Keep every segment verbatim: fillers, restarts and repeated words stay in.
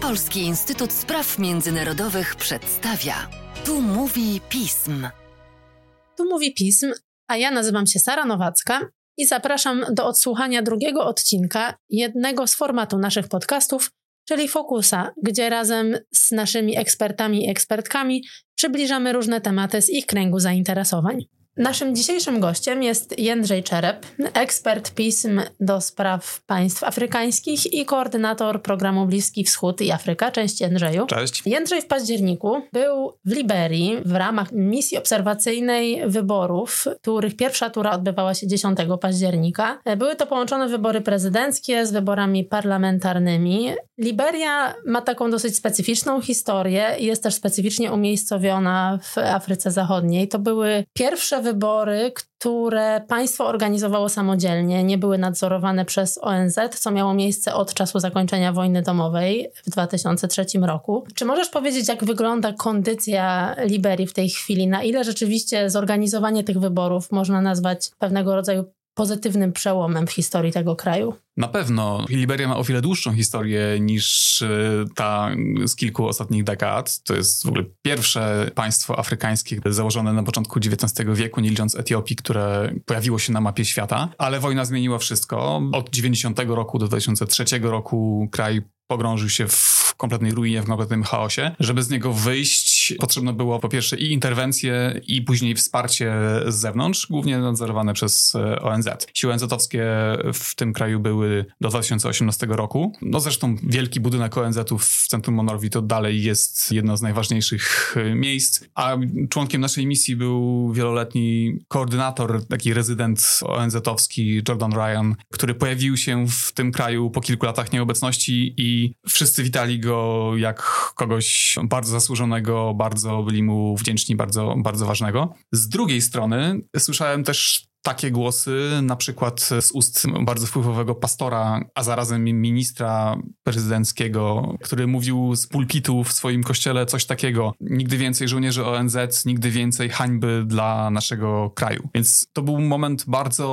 Polski Instytut Spraw Międzynarodowych przedstawia. Tu mówi pism. Tu mówi pism, a ja nazywam się Sara Nowacka i zapraszam do odsłuchania drugiego odcinka jednego z formatu naszych podcastów, czyli Fokusa, gdzie razem z naszymi ekspertami i ekspertkami przybliżamy różne tematy z ich kręgu zainteresowań. Naszym dzisiejszym gościem jest Jędrzej Czerep, ekspert pism do spraw państw afrykańskich i koordynator programu Bliski Wschód i Afryka. Cześć Jędrzeju. Cześć. Jędrzej w październiku był w Liberii w ramach misji obserwacyjnej wyborów, których pierwsza tura odbywała się dziesiątego października. Były to połączone wybory prezydenckie z wyborami parlamentarnymi. Liberia ma taką dosyć specyficzną historię i jest też specyficznie umiejscowiona w Afryce Zachodniej. To były pierwsze wybory, które państwo organizowało samodzielnie, nie były nadzorowane przez O N Z, co miało miejsce od czasu zakończenia wojny domowej w dwa tysiące trzecim roku. Czy możesz powiedzieć, jak wygląda kondycja Liberii w tej chwili? Na ile rzeczywiście zorganizowanie tych wyborów można nazwać pewnego rodzaju pozytywnym przełomem w historii tego kraju? Na pewno. Liberia ma o wiele dłuższą historię niż ta z kilku ostatnich dekad. To jest w ogóle pierwsze państwo afrykańskie założone na początku dziewiętnastego wieku, nie licząc Etiopii, które pojawiło się na mapie świata. Ale wojna zmieniła wszystko. Od dziewięćdziesiątego roku do dwa tysiące trzeciego roku kraj pogrążył się w kompletnej ruinie, w kompletnym chaosie. Żeby z niego wyjść, potrzebne było po pierwsze i interwencje, i później wsparcie z zewnątrz, głównie nadzorowane przez O N Z. Siły O N Z-owskie w tym kraju były do dwa tysiące osiemnastego roku. No zresztą wielki budynek O N Z-u w centrum Monrovii to dalej jest jedno z najważniejszych miejsc, a członkiem naszej misji był wieloletni koordynator, taki rezydent O N Z-owski Jordan Ryan, który pojawił się w tym kraju po kilku latach nieobecności i I wszyscy witali go jak kogoś bardzo zasłużonego, bardzo byli mu wdzięczni, bardzo, bardzo ważnego. Z drugiej strony słyszałem też takie głosy, na przykład z ust bardzo wpływowego pastora, a zarazem ministra prezydenckiego, który mówił z pulpitu w swoim kościele coś takiego: nigdy więcej żołnierzy O N Z, nigdy więcej hańby dla naszego kraju. Więc to był moment bardzo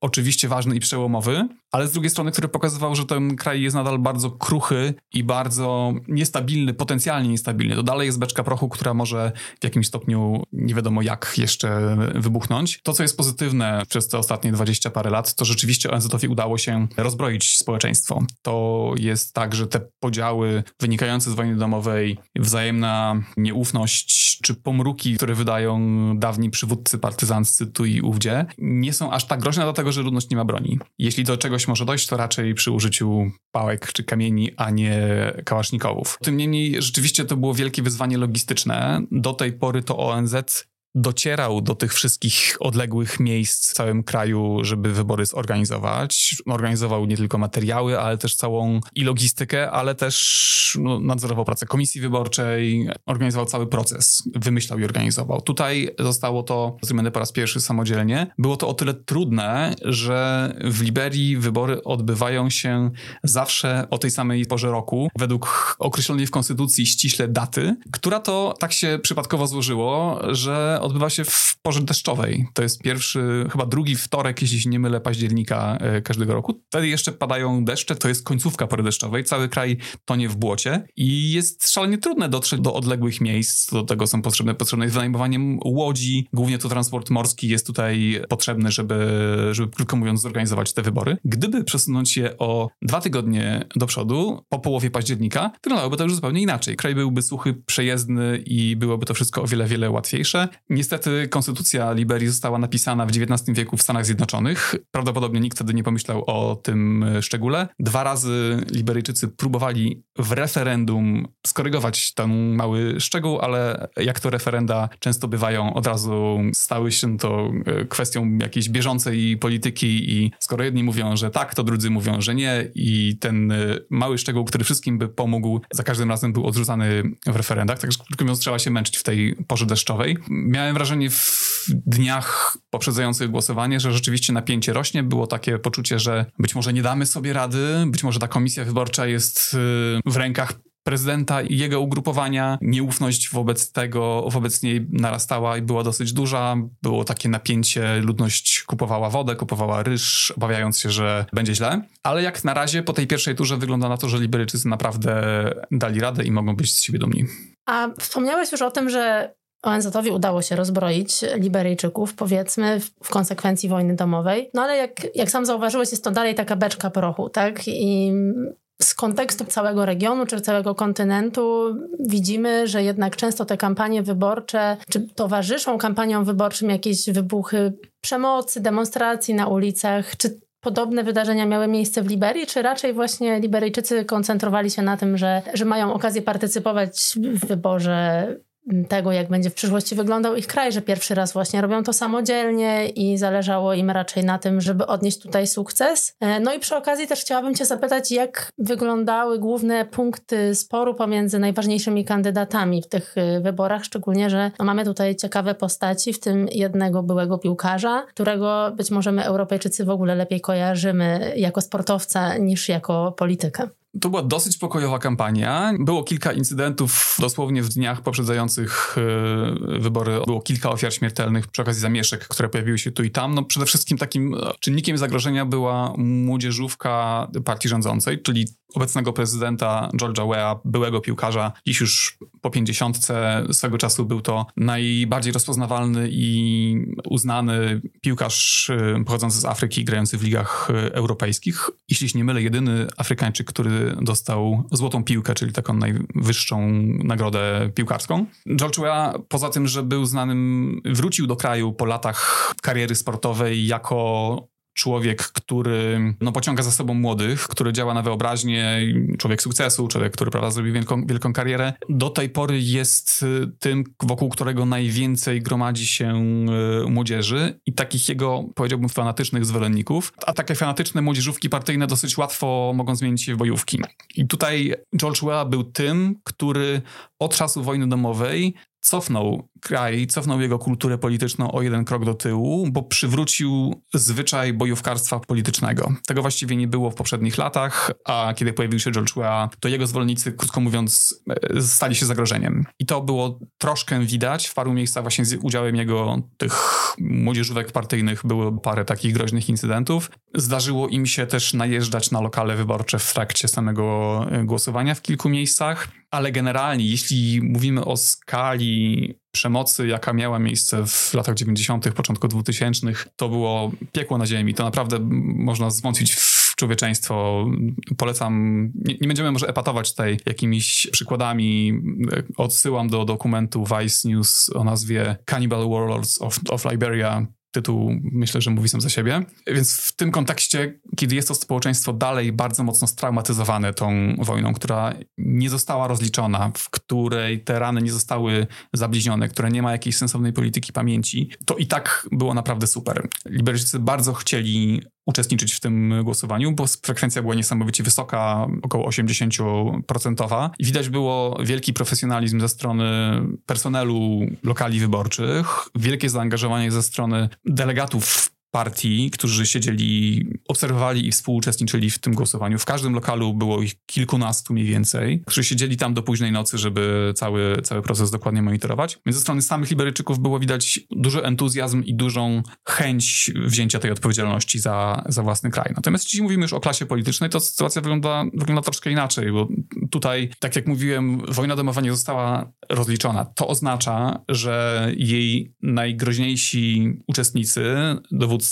oczywiście ważny i przełomowy, ale z drugiej strony, który pokazywał, że ten kraj jest nadal bardzo kruchy i bardzo niestabilny, potencjalnie niestabilny. To dalej jest beczka prochu, która może w jakimś stopniu nie wiadomo jak jeszcze wybuchnąć. To, co jest pozytywne przez te ostatnie dwadzieścia parę lat, to rzeczywiście O N Z-owi udało się rozbroić społeczeństwo. To jest tak, że te podziały wynikające z wojny domowej, wzajemna nieufność czy pomruki, które wydają dawni przywódcy partyzanscy tu i ówdzie, nie są aż tak groźne, dlatego że ludność nie ma broni. Jeśli do czegoś może dojść, to raczej przy użyciu pałek czy kamieni, a nie kałasznikowów. Tym niemniej rzeczywiście to było wielkie wyzwanie logistyczne. Do tej pory to O N Z docierał do tych wszystkich odległych miejsc w całym kraju, żeby wybory zorganizować. Organizował nie tylko materiały, ale też całą i logistykę, ale też no, nadzorował pracę komisji wyborczej, organizował cały proces, wymyślał i organizował. Tutaj zostało to zrobione po raz pierwszy samodzielnie. Było to o tyle trudne, że w Liberii wybory odbywają się zawsze o tej samej porze roku, według określonej w konstytucji ściśle daty, która to tak się przypadkowo złożyło, że odbywa się w porze deszczowej. To jest pierwszy, chyba drugi wtorek, jeśli się nie mylę, października każdego roku. Wtedy jeszcze padają deszcze, to jest końcówka pory deszczowej, cały kraj tonie w błocie i jest szalenie trudne dotrzeć do odległych miejsc, do tego są potrzebne, potrzebne jest wynajmowanie łodzi, głównie to transport morski jest tutaj potrzebny, żeby, żeby krótko mówiąc zorganizować te wybory. Gdyby przesunąć je o dwa tygodnie do przodu, po połowie października, wyglądałoby to już zupełnie inaczej. Kraj byłby suchy, przejezdny i byłoby to wszystko o wiele, wiele łatwiejsze. Niestety konstytucja Liberii została napisana w dziewiętnastym wieku w Stanach Zjednoczonych. Prawdopodobnie nikt wtedy nie pomyślał o tym szczególe. Dwa razy Liberyjczycy próbowali w referendum skorygować ten mały szczegół, ale jak to referenda często bywają, od razu stały się to kwestią jakiejś bieżącej polityki i skoro jedni mówią, że tak, to drudzy mówią, że nie i ten mały szczegół, który wszystkim by pomógł, za każdym razem był odrzucany w referendach. Także krótko mówiąc, trzeba się męczyć w tej porze deszczowej. Miałem wrażenie w dniach poprzedzających głosowanie, że rzeczywiście napięcie rośnie. Było takie poczucie, że być może nie damy sobie rady, być może ta komisja wyborcza jest w rękach prezydenta i jego ugrupowania. Nieufność wobec tego, wobec niej narastała i była dosyć duża. Było takie napięcie, ludność kupowała wodę, kupowała ryż, obawiając się, że będzie źle. Ale jak na razie po tej pierwszej turze wygląda na to, że Liberyjczycy naprawdę dali radę i mogą być z siebie dumni. A wspomniałeś już o tym, że O N Z owi udało się rozbroić Liberyjczyków, powiedzmy, w konsekwencji wojny domowej. No ale jak, jak sam zauważyłeś, jest to dalej taka beczka prochu, tak? I z kontekstu całego regionu czy całego kontynentu widzimy, że jednak często te kampanie wyborcze, czy towarzyszą kampaniom wyborczym jakieś wybuchy przemocy, demonstracji na ulicach. Czy podobne wydarzenia miały miejsce w Liberii, czy raczej właśnie Liberyjczycy koncentrowali się na tym, że, że mają okazję partycypować w wyborze tego, jak będzie w przyszłości wyglądał ich kraj, że pierwszy raz właśnie robią to samodzielnie i zależało im raczej na tym, żeby odnieść tutaj sukces. No i przy okazji też chciałabym Cię zapytać, jak wyglądały główne punkty sporu pomiędzy najważniejszymi kandydatami w tych wyborach, szczególnie, że no mamy tutaj ciekawe postaci, w tym jednego byłego piłkarza, którego być może my Europejczycy w ogóle lepiej kojarzymy jako sportowca niż jako polityka. To była dosyć pokojowa kampania. Było kilka incydentów dosłownie w dniach poprzedzających yy, wybory. Było kilka ofiar śmiertelnych przy okazji zamieszek, które pojawiły się tu i tam. No, przede wszystkim takim czynnikiem zagrożenia była młodzieżówka partii rządzącej, czyli obecnego prezydenta George'a Weah, byłego piłkarza, dziś już po pięćdziesiątce. Swego czasu był to najbardziej rozpoznawalny i uznany piłkarz pochodzący z Afryki, grający w ligach europejskich. Jeśli się nie mylę, jedyny Afrykańczyk, który dostał złotą piłkę, czyli taką najwyższą nagrodę piłkarską. George Weah, poza tym, że był znanym, wrócił do kraju po latach kariery sportowej jako człowiek, który no, pociąga za sobą młodych, który działa na wyobraźnię, człowiek sukcesu, człowiek, który prawda, zrobił wielką, wielką karierę. Do tej pory jest tym, wokół którego najwięcej gromadzi się młodzieży i takich jego, powiedziałbym, fanatycznych zwolenników. A takie fanatyczne młodzieżówki partyjne dosyć łatwo mogą zmienić się w bojówki. I tutaj George Weah był tym, który od czasu wojny domowej cofnął kraj, cofnął jego kulturę polityczną o jeden krok do tyłu, bo przywrócił zwyczaj bojówkarstwa politycznego. Tego właściwie nie było w poprzednich latach, a kiedy pojawił się George Weah, to jego zwolennicy, krótko mówiąc, stali się zagrożeniem. I to było troszkę widać w paru miejscach właśnie z udziałem jego tych młodzieżówek partyjnych. Było parę takich groźnych incydentów. Zdarzyło im się też najeżdżać na lokale wyborcze w trakcie samego głosowania w kilku miejscach. Ale generalnie, jeśli mówimy o skali przemocy, jaka miała miejsce w latach dziewięćdziesiątych, początku dwutysięcznych, to było piekło na ziemi. To naprawdę można zwątpić w człowieczeństwo. Polecam, nie, nie będziemy może epatować tutaj jakimiś przykładami. Odsyłam do dokumentu Vice News o nazwie Cannibal Warlords of, of Liberia. Tytuł myślę, że mówi sam za siebie. Więc w tym kontekście, kiedy jest to społeczeństwo dalej bardzo mocno straumatyzowane tą wojną, która nie została rozliczona, w której te rany nie zostały zabliźnione, które nie ma jakiejś sensownej polityki pamięci, to i tak było naprawdę super. Liberyjczycy bardzo chcieli uczestniczyć w tym głosowaniu, bo frekwencja była niesamowicie wysoka, około osiemdziesiąt procent. I widać było wielki profesjonalizm ze strony personelu lokali wyborczych, wielkie zaangażowanie ze strony delegatów partii, którzy siedzieli, obserwowali i współuczestniczyli w tym głosowaniu. W każdym lokalu było ich kilkunastu mniej więcej, którzy siedzieli tam do późnej nocy, żeby cały, cały proces dokładnie monitorować. Więc ze strony samych Liberyjczyków było widać duży entuzjazm i dużą chęć wzięcia tej odpowiedzialności za, za własny kraj. Natomiast jeśli mówimy już o klasie politycznej, to sytuacja wygląda, wygląda troszkę inaczej, bo tutaj, tak jak mówiłem, wojna domowa nie została rozliczona. To oznacza, że jej najgroźniejsi uczestnicy, dowódcy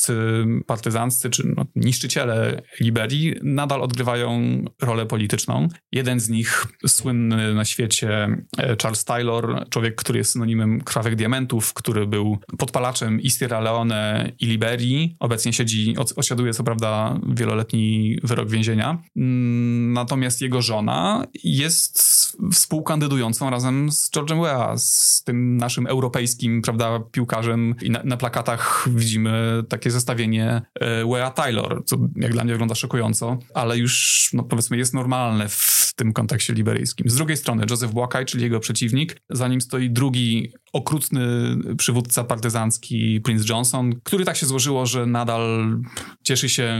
partyzanccy czy no, niszczyciele Liberii nadal odgrywają rolę polityczną. Jeden z nich, słynny na świecie Charles Taylor, człowiek, który jest synonimem krwawych diamentów, który był podpalaczem i Sierra Leone i Liberii. Obecnie siedzi, osiaduje co prawda wieloletni wyrok więzienia. Natomiast jego żona jest współkandydującą razem z George'em Weah, z tym naszym europejskim, prawda, piłkarzem. I na, na plakatach widzimy takie zestawienie Weah Taylor, co jak dla mnie wygląda szokująco, ale już no, powiedzmy jest normalne w w tym kontekście liberyjskim. Z drugiej strony Joseph Boakai, czyli jego przeciwnik, za nim stoi drugi okrutny przywódca partyzancki Prince Johnson, który tak się złożyło, że nadal cieszy się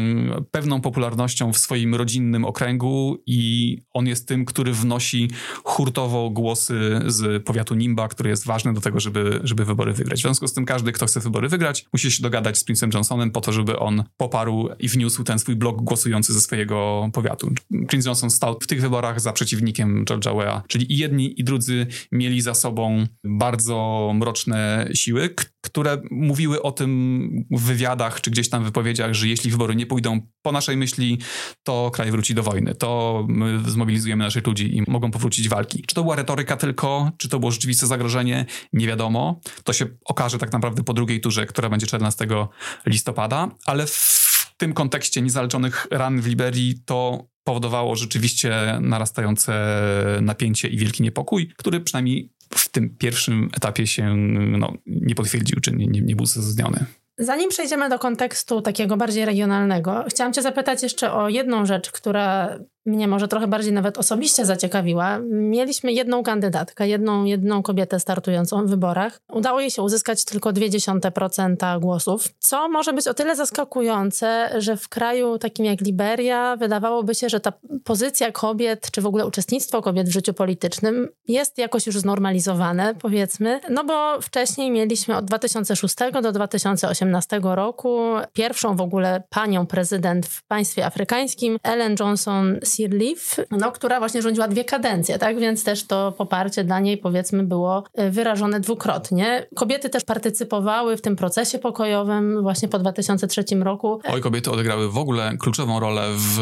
pewną popularnością w swoim rodzinnym okręgu i on jest tym, który wnosi hurtowo głosy z powiatu Nimba, który jest ważny do tego, żeby, żeby wybory wygrać. W związku z tym każdy, kto chce wybory wygrać, musi się dogadać z Princem Johnsonem po to, żeby on poparł i wniósł ten swój blok głosujący ze swojego powiatu. Prince Johnson stał w tych wyborach za przeciwnikiem George'a Weah, czyli i jedni i drudzy mieli za sobą bardzo mroczne siły, k- które mówiły o tym w wywiadach czy gdzieś tam w wypowiedziach, że jeśli wybory nie pójdą po naszej myśli, to kraj wróci do wojny, to my zmobilizujemy naszych ludzi i mogą powrócić walki. Czy to była retoryka tylko, czy to było rzeczywiste zagrożenie? Nie wiadomo. To się okaże tak naprawdę po drugiej turze, która będzie czternastego listopada, ale w tym kontekście niezaleczonych ran w Liberii to powodowało rzeczywiście narastające napięcie i wielki niepokój, który przynajmniej w tym pierwszym etapie się no, nie potwierdził, czy nie, nie, nie był uzasadniony. Zanim przejdziemy do kontekstu takiego bardziej regionalnego, chciałam cię zapytać jeszcze o jedną rzecz, która mnie może trochę bardziej nawet osobiście zaciekawiła. Mieliśmy jedną kandydatkę, jedną, jedną kobietę startującą w wyborach. Udało jej się uzyskać tylko zero przecinek dwa procent głosów, co może być o tyle zaskakujące, że w kraju takim jak Liberia wydawałoby się, że ta pozycja kobiet, czy w ogóle uczestnictwo kobiet w życiu politycznym jest jakoś już znormalizowane, powiedzmy. No bo wcześniej mieliśmy od dwa tysiące szóstego do dwa tysiące osiemnastego roku pierwszą w ogóle panią prezydent w państwie afrykańskim, Ellen Johnson Sirleaf, no, która właśnie rządziła dwie kadencje, tak? Więc też to poparcie dla niej, powiedzmy, było wyrażone dwukrotnie. Kobiety też partycypowały w tym procesie pokojowym właśnie po dwa tysiące trzecim roku. Oj, kobiety odegrały w ogóle kluczową rolę w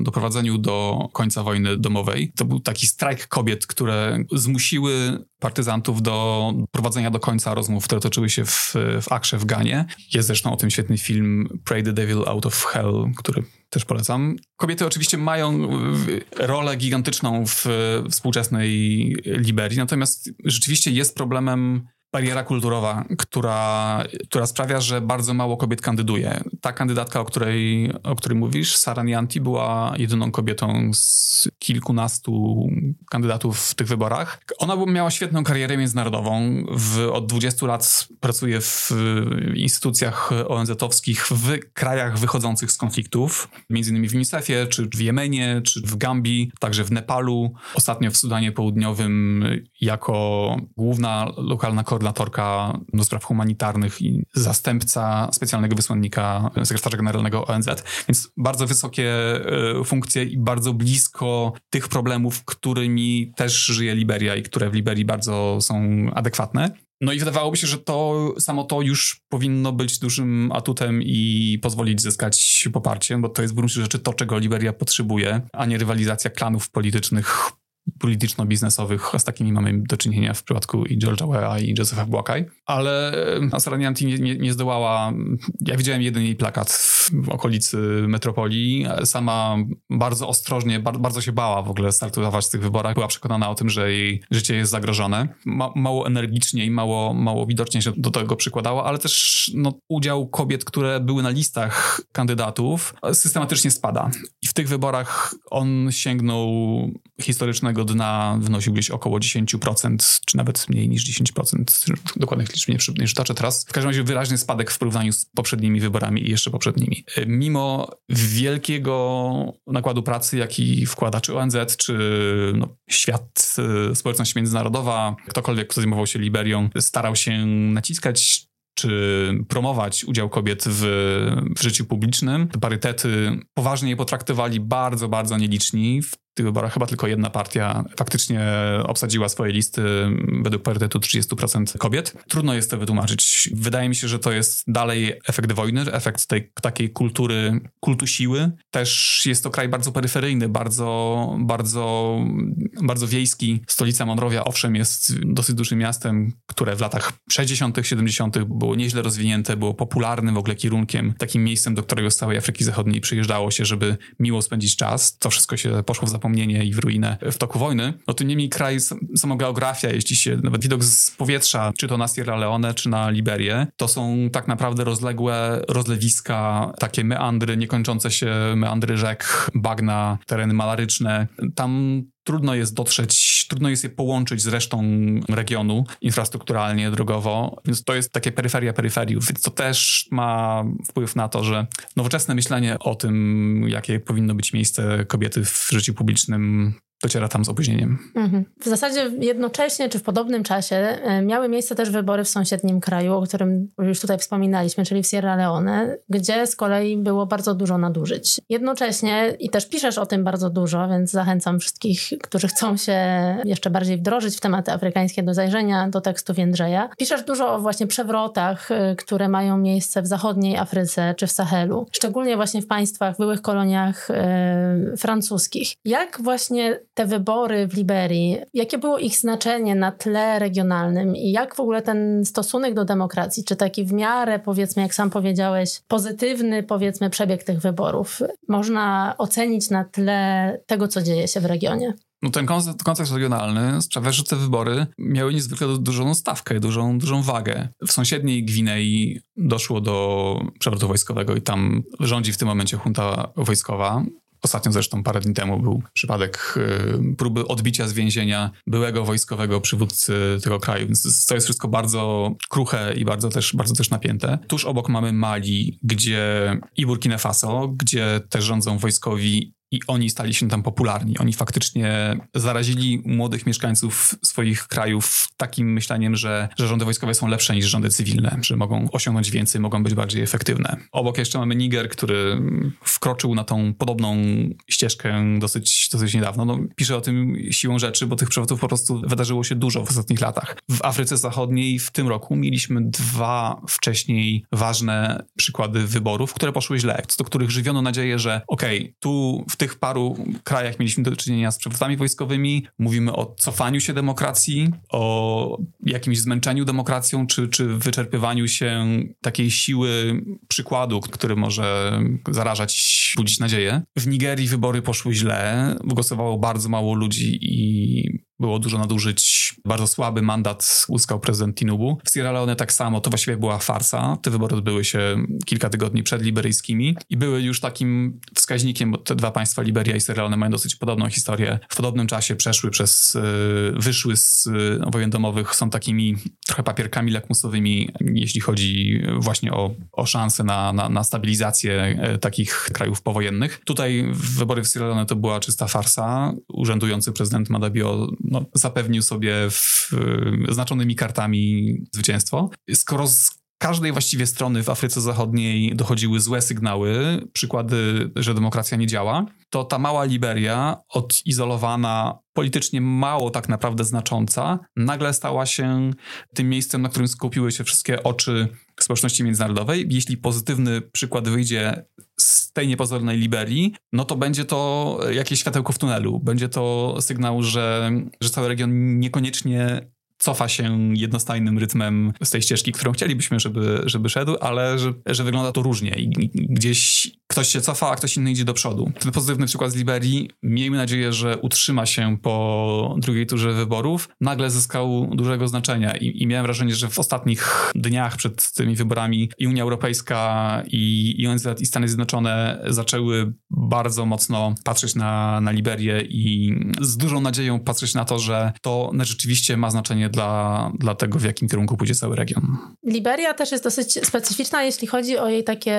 doprowadzeniu do końca wojny domowej. To był taki strajk kobiet, które zmusiły partyzantów do prowadzenia do końca rozmów, które toczyły się w, w Akrze, w Ganie. Jest zresztą o tym świetny film Pray the Devil Out of Hell, który też polecam. Kobiety oczywiście mają rolę gigantyczną w współczesnej Liberii, natomiast rzeczywiście jest problemem bariera kulturowa, która, która sprawia, że bardzo mało kobiet kandyduje. Ta kandydatka, o której, o której mówisz, Saran Yanti, była jedyną kobietą z kilkunastu kandydatów w tych wyborach. Ona miała świetną karierę międzynarodową. W, od dwudziestu lat pracuje w instytucjach o en zet-owskich w krajach wychodzących z konfliktów, między innymi w UNICEF-ie, czy w Jemenie, czy w Gambii, także w Nepalu, ostatnio w Sudanie Południowym jako główna lokalna koordynatorka koordynatorka do spraw humanitarnych i zastępca specjalnego wysłannika sekretarza generalnego o en zet, więc bardzo wysokie funkcje i bardzo blisko tych problemów, którymi też żyje Liberia i które w Liberii bardzo są adekwatne. No i wydawałoby się, że to samo to już powinno być dużym atutem i pozwolić zyskać poparcie, bo to jest w gruncie rzeczy to, czego Liberia potrzebuje, a nie rywalizacja klanów politycznych, polityczno-biznesowych, a z takimi mamy do czynienia w przypadku i George'a Weah i Josepha Boakai, ale Sara Nowacka nie, nie, nie zdołała. Ja widziałem jeden jej plakat w okolicy metropolii, sama bardzo ostrożnie, bar, bardzo się bała w ogóle startować w tych wyborach, była przekonana o tym, że jej życie jest zagrożone, Ma, mało energicznie i mało, mało widocznie się do tego przykładała, ale też no, udział kobiet, które były na listach kandydatów, systematycznie spada i w tych wyborach on sięgnął historycznego dna, wynosił gdzieś około dziesięć procent, czy nawet mniej niż dziesięć procent, dokładnych liczb nie przytaczę teraz. W każdym razie wyraźny spadek w porównaniu z poprzednimi wyborami i jeszcze poprzednimi. Mimo wielkiego nakładu pracy, jaki wkłada czy o en zet, czy no, świat, społeczność międzynarodowa, ktokolwiek, kto zajmował się Liberią, starał się naciskać czy promować udział kobiet w, w życiu publicznym. Te parytety poważnie je potraktowali bardzo, bardzo nieliczni. W tych wyborach chyba tylko jedna partia faktycznie obsadziła swoje listy według parytetu trzydzieści procent kobiet. Trudno jest to wytłumaczyć. Wydaje mi się, że to jest dalej efekt wojny, efekt tej takiej kultury, kultu siły. Też jest to kraj bardzo peryferyjny, bardzo, bardzo, bardzo wiejski. Stolica Monrovia, owszem, jest dosyć dużym miastem, które w latach sześćdziesiątych, siedemdziesiątych było nieźle rozwinięte, było popularnym w ogóle kierunkiem, takim miejscem, do którego z całej Afryki Zachodniej przyjeżdżało się, żeby miło spędzić czas. To wszystko się poszło w zapomnienie i w ruinę w toku wojny. No tym niemniej kraj, sama geografia, jeśli się nawet widok z powietrza, czy to na Sierra Leone, czy na Liberię, to są tak naprawdę rozległe rozlewiska, takie meandry, niekończące się meandry rzek, bagna, tereny malaryczne. Tam trudno jest dotrzeć, trudno jest je połączyć z resztą regionu infrastrukturalnie, drogowo, więc to jest takie peryferia peryferiów, więc to też ma wpływ na to, że nowoczesne myślenie o tym, jakie powinno być miejsce kobiety w życiu publicznym, dociera tam z opóźnieniem. Mhm. W zasadzie jednocześnie, czy w podobnym czasie miały miejsce też wybory w sąsiednim kraju, o którym już tutaj wspominaliśmy, czyli w Sierra Leone, gdzie z kolei było bardzo dużo nadużyć. Jednocześnie, i też piszesz o tym bardzo dużo, więc zachęcam wszystkich, którzy chcą się jeszcze bardziej wdrożyć w tematy afrykańskie do zajrzenia do tekstów Jędrzeja. Piszesz dużo o właśnie przewrotach, które mają miejsce w zachodniej Afryce, czy w Sahelu. Szczególnie właśnie w państwach, byłych koloniach yy, francuskich. Jak właśnie te wybory w Liberii, jakie było ich znaczenie na tle regionalnym i jak w ogóle ten stosunek do demokracji, czy taki w miarę, powiedzmy, jak sam powiedziałeś, pozytywny, powiedzmy, przebieg tych wyborów można ocenić na tle tego, co dzieje się w regionie? No ten kontekst regionalny sprawia, że te wybory miały niezwykle dużą stawkę, dużą, dużą wagę. W sąsiedniej Gwinei doszło do przewrotu wojskowego i tam rządzi w tym momencie junta wojskowa. Ostatnio zresztą parę dni temu był przypadek y, próby odbicia z więzienia byłego wojskowego przywódcy tego kraju, więc to jest wszystko bardzo kruche i bardzo też, bardzo też napięte. Tuż obok mamy Mali, gdzie i Burkina Faso, gdzie też rządzą wojskowi i oni stali się tam popularni. Oni faktycznie zarazili młodych mieszkańców swoich krajów takim myśleniem, że, że rządy wojskowe są lepsze niż rządy cywilne, że mogą osiągnąć więcej, mogą być bardziej efektywne. Obok jeszcze mamy Niger, który wkroczył na tą podobną ścieżkę dosyć, dosyć niedawno. No, piszę o tym siłą rzeczy, bo tych przewrotów po prostu wydarzyło się dużo w ostatnich latach. W Afryce Zachodniej w tym roku mieliśmy dwa wcześniej ważne przykłady wyborów, które poszły źle, do których żywiono nadzieję, że okej, okay, tu w tym w paru krajach mieliśmy do czynienia z przewrotami wojskowymi, mówimy o cofaniu się demokracji, o jakimś zmęczeniu demokracją, czy, czy wyczerpywaniu się takiej siły przykładu, który może zarażać, budzić nadzieję. W Nigerii wybory poszły źle, głosowało bardzo mało ludzi i było dużo nadużyć, bardzo słaby mandat uzyskał prezydent Tinubu. W Sierra Leone tak samo, to właściwie była farsa. Te wybory odbyły się kilka tygodni przed liberyjskimi i były już takim wskaźnikiem, bo te dwa państwa, Liberia i Sierra Leone, mają dosyć podobną historię. W podobnym czasie przeszły przez, wyszły z wojen domowych, są takimi trochę papierkami lakmusowymi, jeśli chodzi właśnie o, o szanse na, na, na stabilizację takich krajów powojennych. Tutaj wybory w Sierra Leone to była czysta farsa. Urzędujący prezydent Madabio No, zapewnił sobie w, y, znaczonymi kartami zwycięstwo. Skoro z każdej właściwie strony w Afryce Zachodniej dochodziły złe sygnały, przykłady, że demokracja nie działa, to ta mała Liberia, odizolowana, politycznie mało tak naprawdę znacząca, nagle stała się tym miejscem, na którym skupiły się wszystkie oczy społeczności międzynarodowej. Jeśli pozytywny przykład wyjdzie z tej niepozornej Liberii, no to będzie to jakieś światełko w tunelu. Będzie to sygnał, że, że cały region niekoniecznie cofa się jednostajnym rytmem z tej ścieżki, którą chcielibyśmy, żeby, żeby szedł, ale że, że wygląda to różnie i gdzieś ktoś się cofa, a ktoś inny idzie do przodu. Ten pozytywny przykład z Liberii, miejmy nadzieję, że utrzyma się po drugiej turze wyborów, nagle zyskał dużego znaczenia i, i miałem wrażenie, że w ostatnich dniach przed tymi wyborami i Unia Europejska i, i O N Z i Stany Zjednoczone zaczęły bardzo mocno patrzeć na, na Liberię i z dużą nadzieją patrzeć na to, że to rzeczywiście ma znaczenie Dla, dla tego, w jakim kierunku pójdzie cały region. Liberia też jest dosyć specyficzna, jeśli chodzi o jej takie,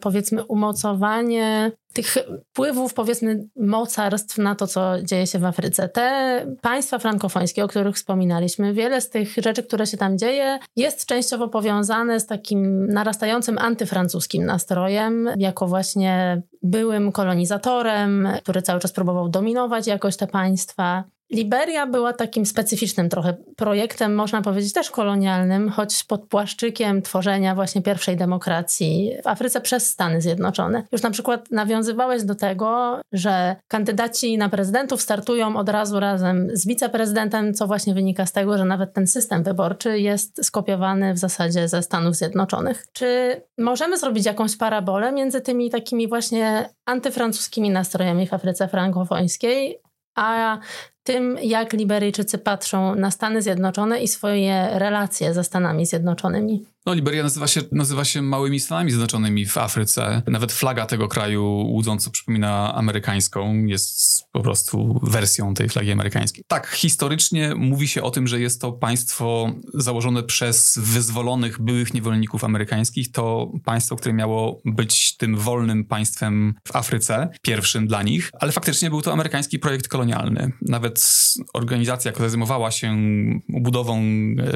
powiedzmy, umocowanie tych wpływów, powiedzmy, mocarstw na to, co dzieje się w Afryce. Te państwa frankofońskie, o których wspominaliśmy, wiele z tych rzeczy, które się tam dzieje, jest częściowo powiązane z takim narastającym antyfrancuskim nastrojem, jako właśnie byłym kolonizatorem, który cały czas próbował dominować jakoś te państwa. Liberia była takim specyficznym trochę projektem, można powiedzieć też kolonialnym, choć pod płaszczykiem tworzenia właśnie pierwszej demokracji w Afryce przez Stany Zjednoczone. Już na przykład nawiązywałeś do tego, że kandydaci na prezydentów startują od razu razem z wiceprezydentem, co właśnie wynika z tego, że nawet ten system wyborczy jest skopiowany w zasadzie ze Stanów Zjednoczonych. Czy możemy zrobić jakąś parabolę między tymi takimi właśnie antyfrancuskimi nastrojami w Afryce frankofońskiej, a tym, jak Liberyjczycy patrzą na Stany Zjednoczone i swoje relacje ze Stanami Zjednoczonymi. No, Liberia nazywa się, nazywa się małymi Stanami Zjednoczonymi w Afryce. Nawet flaga tego kraju łudząco przypomina amerykańską. Jest po prostu wersją tej flagi amerykańskiej. Tak, historycznie mówi się o tym, że jest to państwo założone przez wyzwolonych byłych niewolników amerykańskich. To państwo, które miało być tym wolnym państwem w Afryce, pierwszym dla nich. Ale faktycznie był to amerykański projekt kolonialny. Nawet organizacja, która zajmowała się budową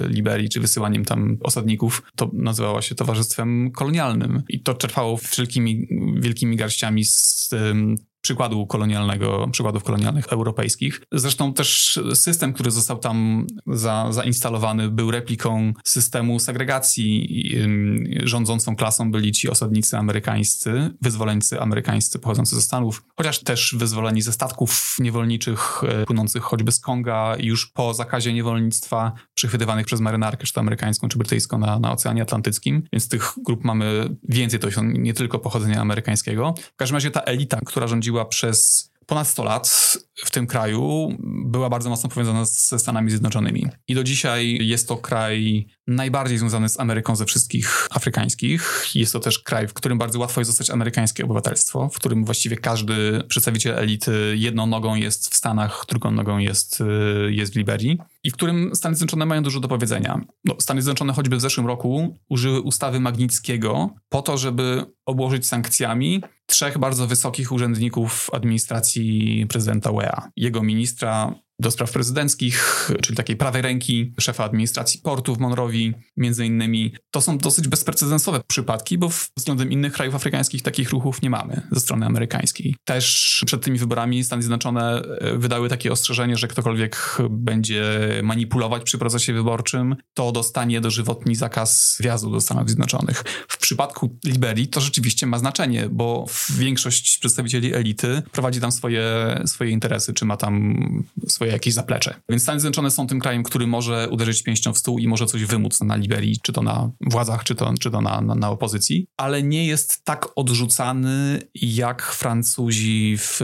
Liberii czy wysyłaniem tam osadników, to nazywała się Towarzystwem Kolonialnym i to czerpało wszelkimi wielkimi garściami z um, przykładu kolonialnego, przykładów kolonialnych europejskich. Zresztą też system, który został tam za, zainstalowany, był repliką systemu segregacji. Um, rządzącą klasą byli ci osadnicy amerykańscy, wyzwoleńcy amerykańscy pochodzący ze Stanów, chociaż też wyzwoleni ze statków niewolniczych e, płynących choćby z Konga już po zakazie niewolnictwa, przychwytywanych przez marynarkę, czy to amerykańską, czy brytyjską na, na Oceanie Atlantyckim. Więc tych grup mamy więcej, to się nie tylko pochodzenia amerykańskiego. W każdym razie ta elita, która rządziła przez ponad sto lat w tym kraju, była bardzo mocno powiązana ze Stanami Zjednoczonymi. I do dzisiaj jest to kraj najbardziej związany z Ameryką ze wszystkich afrykańskich. Jest to też kraj, w którym bardzo łatwo jest zostać amerykańskie obywatelstwo, w którym właściwie każdy przedstawiciel elity jedną nogą jest w Stanach, drugą nogą jest, jest w Liberii. I w którym Stany Zjednoczone mają dużo do powiedzenia. No, Stany Zjednoczone choćby w zeszłym roku użyły ustawy Magnickiego po to, żeby obłożyć sankcjami trzech bardzo wysokich urzędników administracji prezydenta Weah. Jego ministra do spraw prezydenckich, czyli takiej prawej ręki, szefa administracji portu w Monrovii, między innymi. To są dosyć bezprecedensowe przypadki, bo względem innych krajów afrykańskich takich ruchów nie mamy ze strony amerykańskiej. Też przed tymi wyborami Stany Zjednoczone wydały takie ostrzeżenie, że ktokolwiek będzie manipulować przy procesie wyborczym, to dostanie dożywotni zakaz wjazdu do Stanów Zjednoczonych. W przypadku Liberii to rzeczywiście ma znaczenie, bo większość przedstawicieli elity prowadzi tam swoje, swoje interesy, czy ma tam swoje jakieś zaplecze. Więc Stany Zjednoczone są tym krajem, który może uderzyć pięścią w stół i może coś wymóc na Liberii, czy to na władzach, czy to, czy to na, na, na opozycji, ale nie jest tak odrzucany jak Francuzi w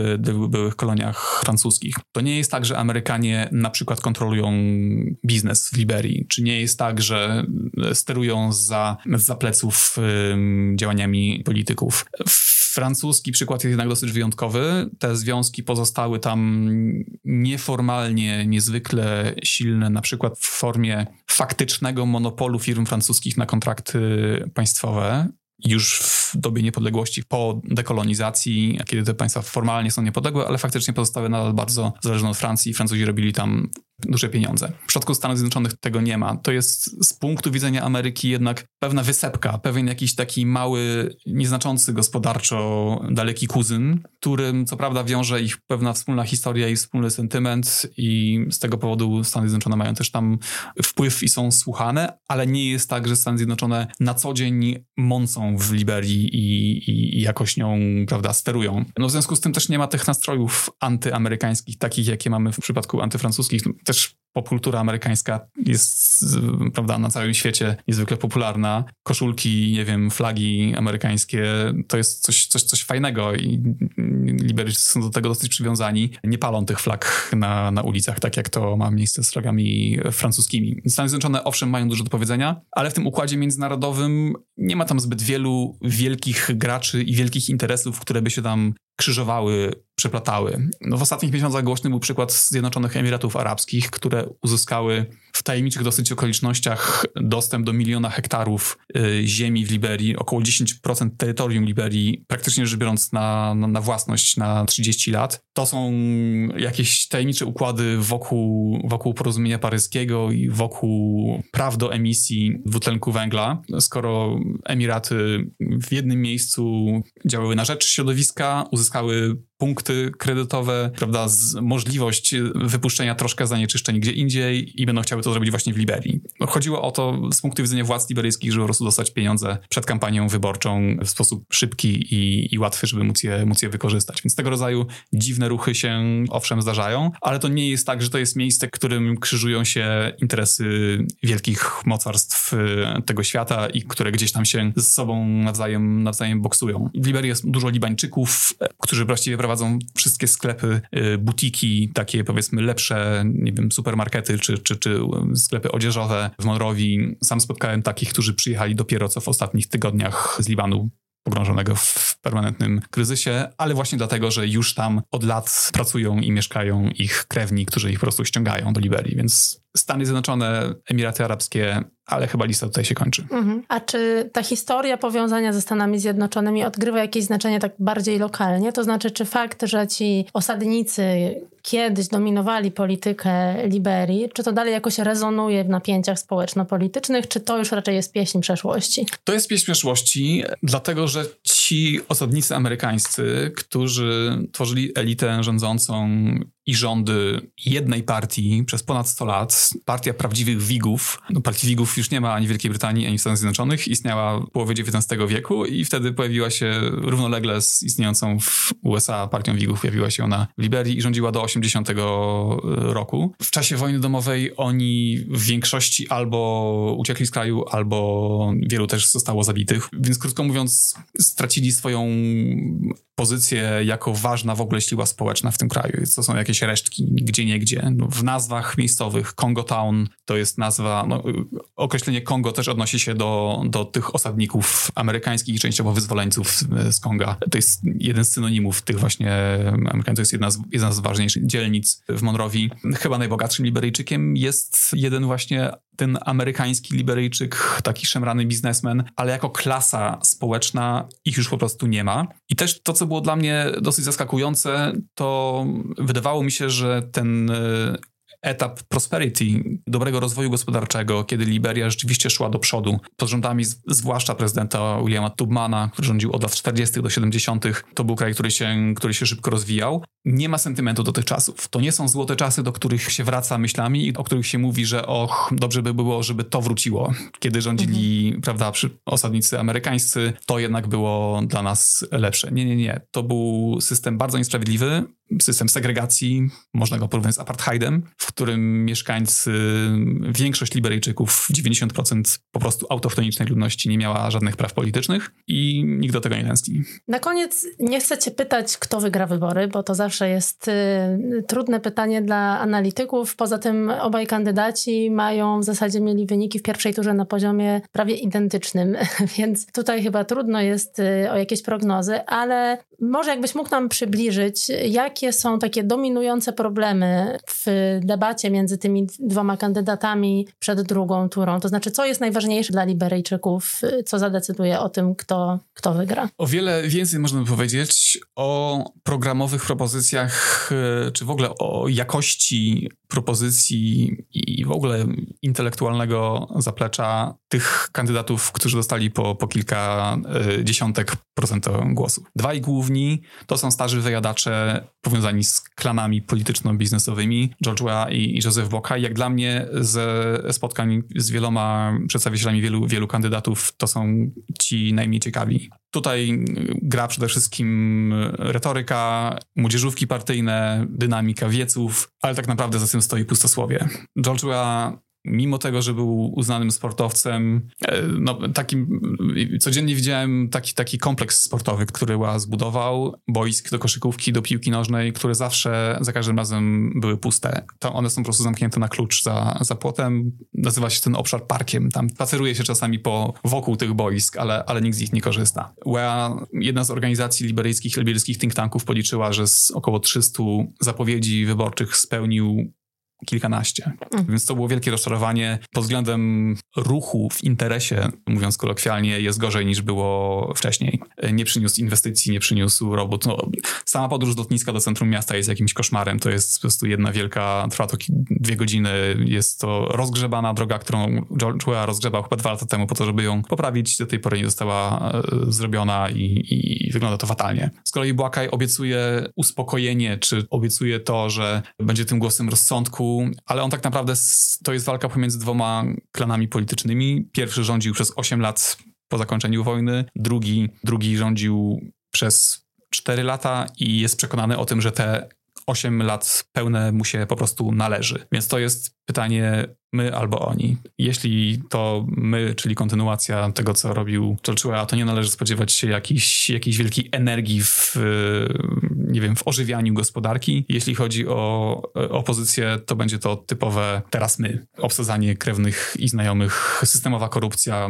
byłych koloniach francuskich. To nie jest tak, że Amerykanie na przykład kontrolują biznes w Liberii, czy nie jest tak, że sterują za, za pleców um, działaniami polityków. Francuski przykład jest jednak dosyć wyjątkowy. Te związki pozostały tam nieformalnie, niezwykle silne, na przykład w formie faktycznego monopolu firm francuskich na kontrakty państwowe. Już w dobie niepodległości, po dekolonizacji, kiedy te państwa formalnie są niepodległe, ale faktycznie pozostały nadal bardzo zależne od Francji. Francuzi robili tam duże pieniądze. W przypadku Stanów Zjednoczonych tego nie ma. To jest z punktu widzenia Ameryki jednak pewna wysepka, pewien jakiś taki mały, nieznaczący gospodarczo daleki kuzyn, którym co prawda wiąże ich pewna wspólna historia i wspólny sentyment i z tego powodu Stany Zjednoczone mają też tam wpływ i są słuchane, ale nie jest tak, że Stany Zjednoczone na co dzień mącą w Liberii i, i, i jakoś nią, prawda, sterują. No w związku z tym też nie ma tych nastrojów antyamerykańskich, takich jakie mamy w przypadku antyfrancuskich. Też popkultura amerykańska jest, prawda, na całym świecie niezwykle popularna. Koszulki, nie wiem, flagi amerykańskie, to jest coś, coś, coś fajnego i Liberyjczycy są do tego dosyć przywiązani. Nie palą tych flag na, na ulicach, tak jak to ma miejsce z flagami francuskimi. Stany Zjednoczone owszem mają dużo do powiedzenia, ale w tym układzie międzynarodowym nie ma tam zbyt wielu wielkich graczy i wielkich interesów, które by się tam krzyżowały, przeplatały. No w ostatnich miesiącach głośny był przykład Zjednoczonych Emiratów Arabskich, które uzyskały w tajemniczych dosyć okolicznościach dostęp do miliona hektarów y, ziemi w Liberii, około dziesięć procent terytorium Liberii, praktycznie rzecz biorąc na, na, na własność na trzydzieści lat. To są jakieś tajemnicze układy wokół, wokół porozumienia paryskiego i wokół praw do emisji dwutlenku węgla. Skoro Emiraty w jednym miejscu działały na rzecz środowiska, uzyskały punkty kredytowe, prawda, z możliwość wypuszczenia troszkę zanieczyszczeń gdzie indziej i będą chciały to zrobić właśnie w Liberii. Chodziło o to z punktu widzenia władz liberyjskich, żeby po prostu dostać pieniądze przed kampanią wyborczą w sposób szybki i, i łatwy, żeby móc je, móc je wykorzystać. Więc tego rodzaju dziwne ruchy się owszem zdarzają, ale to nie jest tak, że to jest miejsce, którym krzyżują się interesy wielkich mocarstw państw tego świata i które gdzieś tam się ze sobą nawzajem, nawzajem boksują. W Liberii jest dużo Libańczyków, którzy właściwie prowadzą wszystkie sklepy, butiki, takie powiedzmy lepsze, nie wiem, supermarkety czy, czy, czy sklepy odzieżowe w Monrovii. Sam spotkałem takich, którzy przyjechali dopiero co w ostatnich tygodniach z Libanu, pogrążonego w permanentnym kryzysie, ale właśnie dlatego, że już tam od lat pracują i mieszkają ich krewni, którzy ich po prostu ściągają do Liberii, więc Stany Zjednoczone, Emiraty Arabskie, ale chyba lista tutaj się kończy. Mhm. A czy ta historia powiązania ze Stanami Zjednoczonymi odgrywa jakieś znaczenie tak bardziej lokalnie? To znaczy, czy fakt, że ci osadnicy kiedyś dominowali politykę Liberii, czy to dalej jakoś rezonuje w napięciach społeczno-politycznych, czy to już raczej jest pieśń przeszłości? To jest pieśń przeszłości, dlatego że ci osadnicy amerykańscy, którzy tworzyli elitę rządzącą i rządy jednej partii przez ponad sto lat, partia prawdziwych Wigów. No, partii Wigów już nie ma ani w Wielkiej Brytanii, ani w Stanach Zjednoczonych. Istniała w połowie dziewiętnastego wieku i wtedy pojawiła się równolegle z istniejącą w U S A partią Wigów. Pojawiła się ona w Liberii i rządziła do osiemdziesiątego roku. W czasie wojny domowej oni w większości albo uciekli z kraju, albo wielu też zostało zabitych. Więc krótko mówiąc, stracili swoją pozycję jako ważna w ogóle siła społeczna w tym kraju. To są jakieś resztki, gdzieniegdzie. W nazwach miejscowych Kongo Town to jest nazwa, no, określenie Kongo też odnosi się do, do tych osadników amerykańskich i częściowo wyzwoleńców z Konga. To jest jeden z synonimów tych właśnie Amerykanów. To jest jedna z, jedna z ważniejszych dzielnic w Monrovii. Chyba najbogatszym Liberyjczykiem jest jeden właśnie ten amerykański Liberyjczyk, taki szemrany biznesmen, ale jako klasa społeczna ich już po prostu nie ma. I też to, co było dla mnie dosyć zaskakujące, to wydawało mi się, że ten etap prosperity, dobrego rozwoju gospodarczego, kiedy Liberia rzeczywiście szła do przodu, pod rządami z, zwłaszcza prezydenta Williama Tubmana, który rządził od lat czterdziestych do siedemdziesiątych, to był kraj, który się, który się szybko rozwijał. Nie ma sentymentu do tych czasów. To nie są złote czasy, do których się wraca myślami i o których się mówi, że och, dobrze by było, żeby to wróciło. Kiedy rządzili, mhm. prawda, osadnicy amerykańscy, to jednak było dla nas lepsze. Nie, nie, nie. To był system bardzo niesprawiedliwy, system segregacji, można go porównać z apartheidem, w którym mieszkańcy, większość Liberyjczyków, dziewięćdziesiąt procent po prostu autochtonicznej ludności nie miała żadnych praw politycznych i nikt do tego nie tęskni. Na koniec nie chcę cię pytać, kto wygra wybory, bo to zawsze jest y, trudne pytanie dla analityków. Poza tym obaj kandydaci mają, w zasadzie mieli wyniki w pierwszej turze na poziomie prawie identycznym, więc tutaj chyba trudno jest y, o jakieś prognozy, ale może jakbyś mógł nam przybliżyć, jak jakie są takie dominujące problemy w debacie między tymi dwoma kandydatami przed drugą turą? To znaczy, co jest najważniejsze dla Liberyjczyków? Co zadecyduje o tym, kto, kto wygra? O wiele więcej można by powiedzieć o programowych propozycjach, czy w ogóle o jakości propozycji i w ogóle intelektualnego zaplecza tych kandydatów, którzy dostali po, po kilka dziesiątek procent głosu. Dwaj główni to są starzy wyjadacze powiązani z klanami polityczno-biznesowymi, George Weah i, i Joseph Boakai. Jak dla mnie ze spotkań z wieloma przedstawicielami wielu, wielu kandydatów to są ci najmniej ciekawi. Tutaj gra przede wszystkim retoryka, młodzieżówki partyjne, dynamika wieców, ale tak naprawdę za tym stoi pustosłowie. George Weah, mimo tego, że był uznanym sportowcem, no takim, codziennie widziałem taki, taki kompleks sportowy, który Weah zbudował, boisk do koszykówki, do piłki nożnej, które zawsze, za każdym razem były puste. To one są po prostu zamknięte na klucz za, za płotem. Nazywa się ten obszar parkiem. Tam spaceruje się czasami po, wokół tych boisk, ale, ale nikt z nich nie korzysta. Weah, jedna z organizacji liberyjskich, liberyjskich think tanków policzyła, że z około trzystu zapowiedzi wyborczych spełnił kilkanaście. Mm. Więc to było wielkie rozczarowanie. Pod względem ruchu w interesie, mówiąc kolokwialnie, jest gorzej niż było wcześniej. Nie przyniósł inwestycji, nie przyniósł robót. No, sama podróż z lotniska do centrum miasta jest jakimś koszmarem. To jest po prostu jedna wielka, trwa to dwie godziny. Jest to rozgrzebana droga, którą George Weah rozgrzebał chyba dwa lata temu po to, żeby ją poprawić. Do tej pory nie została e, zrobiona i, i, i wygląda to fatalnie. Z kolei Boakai obiecuje uspokojenie, czy obiecuje to, że będzie tym głosem rozsądku, ale on tak naprawdę, to jest walka pomiędzy dwoma klanami politycznymi. Pierwszy rządził przez osiem lat po zakończeniu wojny, drugi, drugi rządził przez cztery lata i jest przekonany o tym, że te osiem lat pełne mu się po prostu należy. Więc to jest pytanie my albo oni. Jeśli to my, czyli kontynuacja tego, co robił George Weah, to nie należy spodziewać się jakiejś, jakiejś wielkiej energii w, nie wiem, w ożywianiu gospodarki. Jeśli chodzi o opozycję, to będzie to typowe teraz my. Obsadzanie krewnych i znajomych, systemowa korupcja,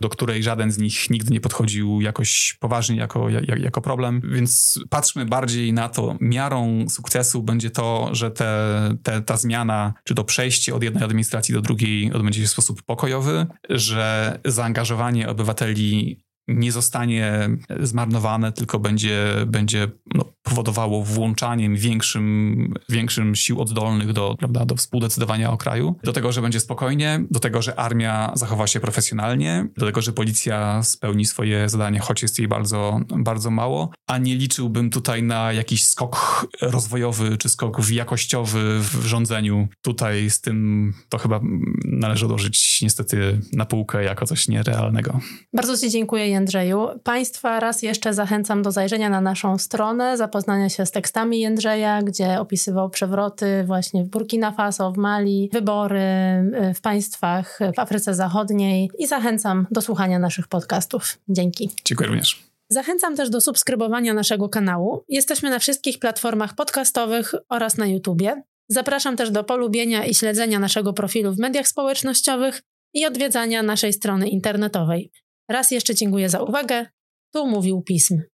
do której żaden z nich nigdy nie podchodził jakoś poważnie jako, jak, jako problem. Więc patrzmy bardziej na to. Miarą sukcesu będzie to, że te, te, ta zmiana, czy to przejście od jednej administracji do drugiej odbędzie się w sposób pokojowy, że zaangażowanie obywateli nie zostanie zmarnowane, tylko będzie, będzie no, powodowało włączaniem większym, większym sił oddolnych do, prawda, do współdecydowania o kraju, do tego, że będzie spokojnie, do tego, że armia zachowa się profesjonalnie, do tego, że policja spełni swoje zadanie, choć jest jej bardzo, bardzo mało, a nie liczyłbym tutaj na jakiś skok rozwojowy czy skok jakościowy w rządzeniu. Tutaj z tym to chyba należy odłożyć niestety na półkę jako coś nierealnego. Bardzo Ci dziękuję, Jędrzeju. Państwa raz jeszcze zachęcam do zajrzenia na naszą stronę, zapoznania się z tekstami Jędrzeja, gdzie opisywał przewroty właśnie w Burkina Faso, w Mali, wybory w państwach w Afryce Zachodniej i zachęcam do słuchania naszych podcastów. Dzięki. Dziękuję również. Zachęcam też do subskrybowania naszego kanału. Jesteśmy na wszystkich platformach podcastowych oraz na YouTubie. Zapraszam też do polubienia i śledzenia naszego profilu w mediach społecznościowych i odwiedzania naszej strony internetowej. Raz jeszcze dziękuję za uwagę. Tu mówił Pism.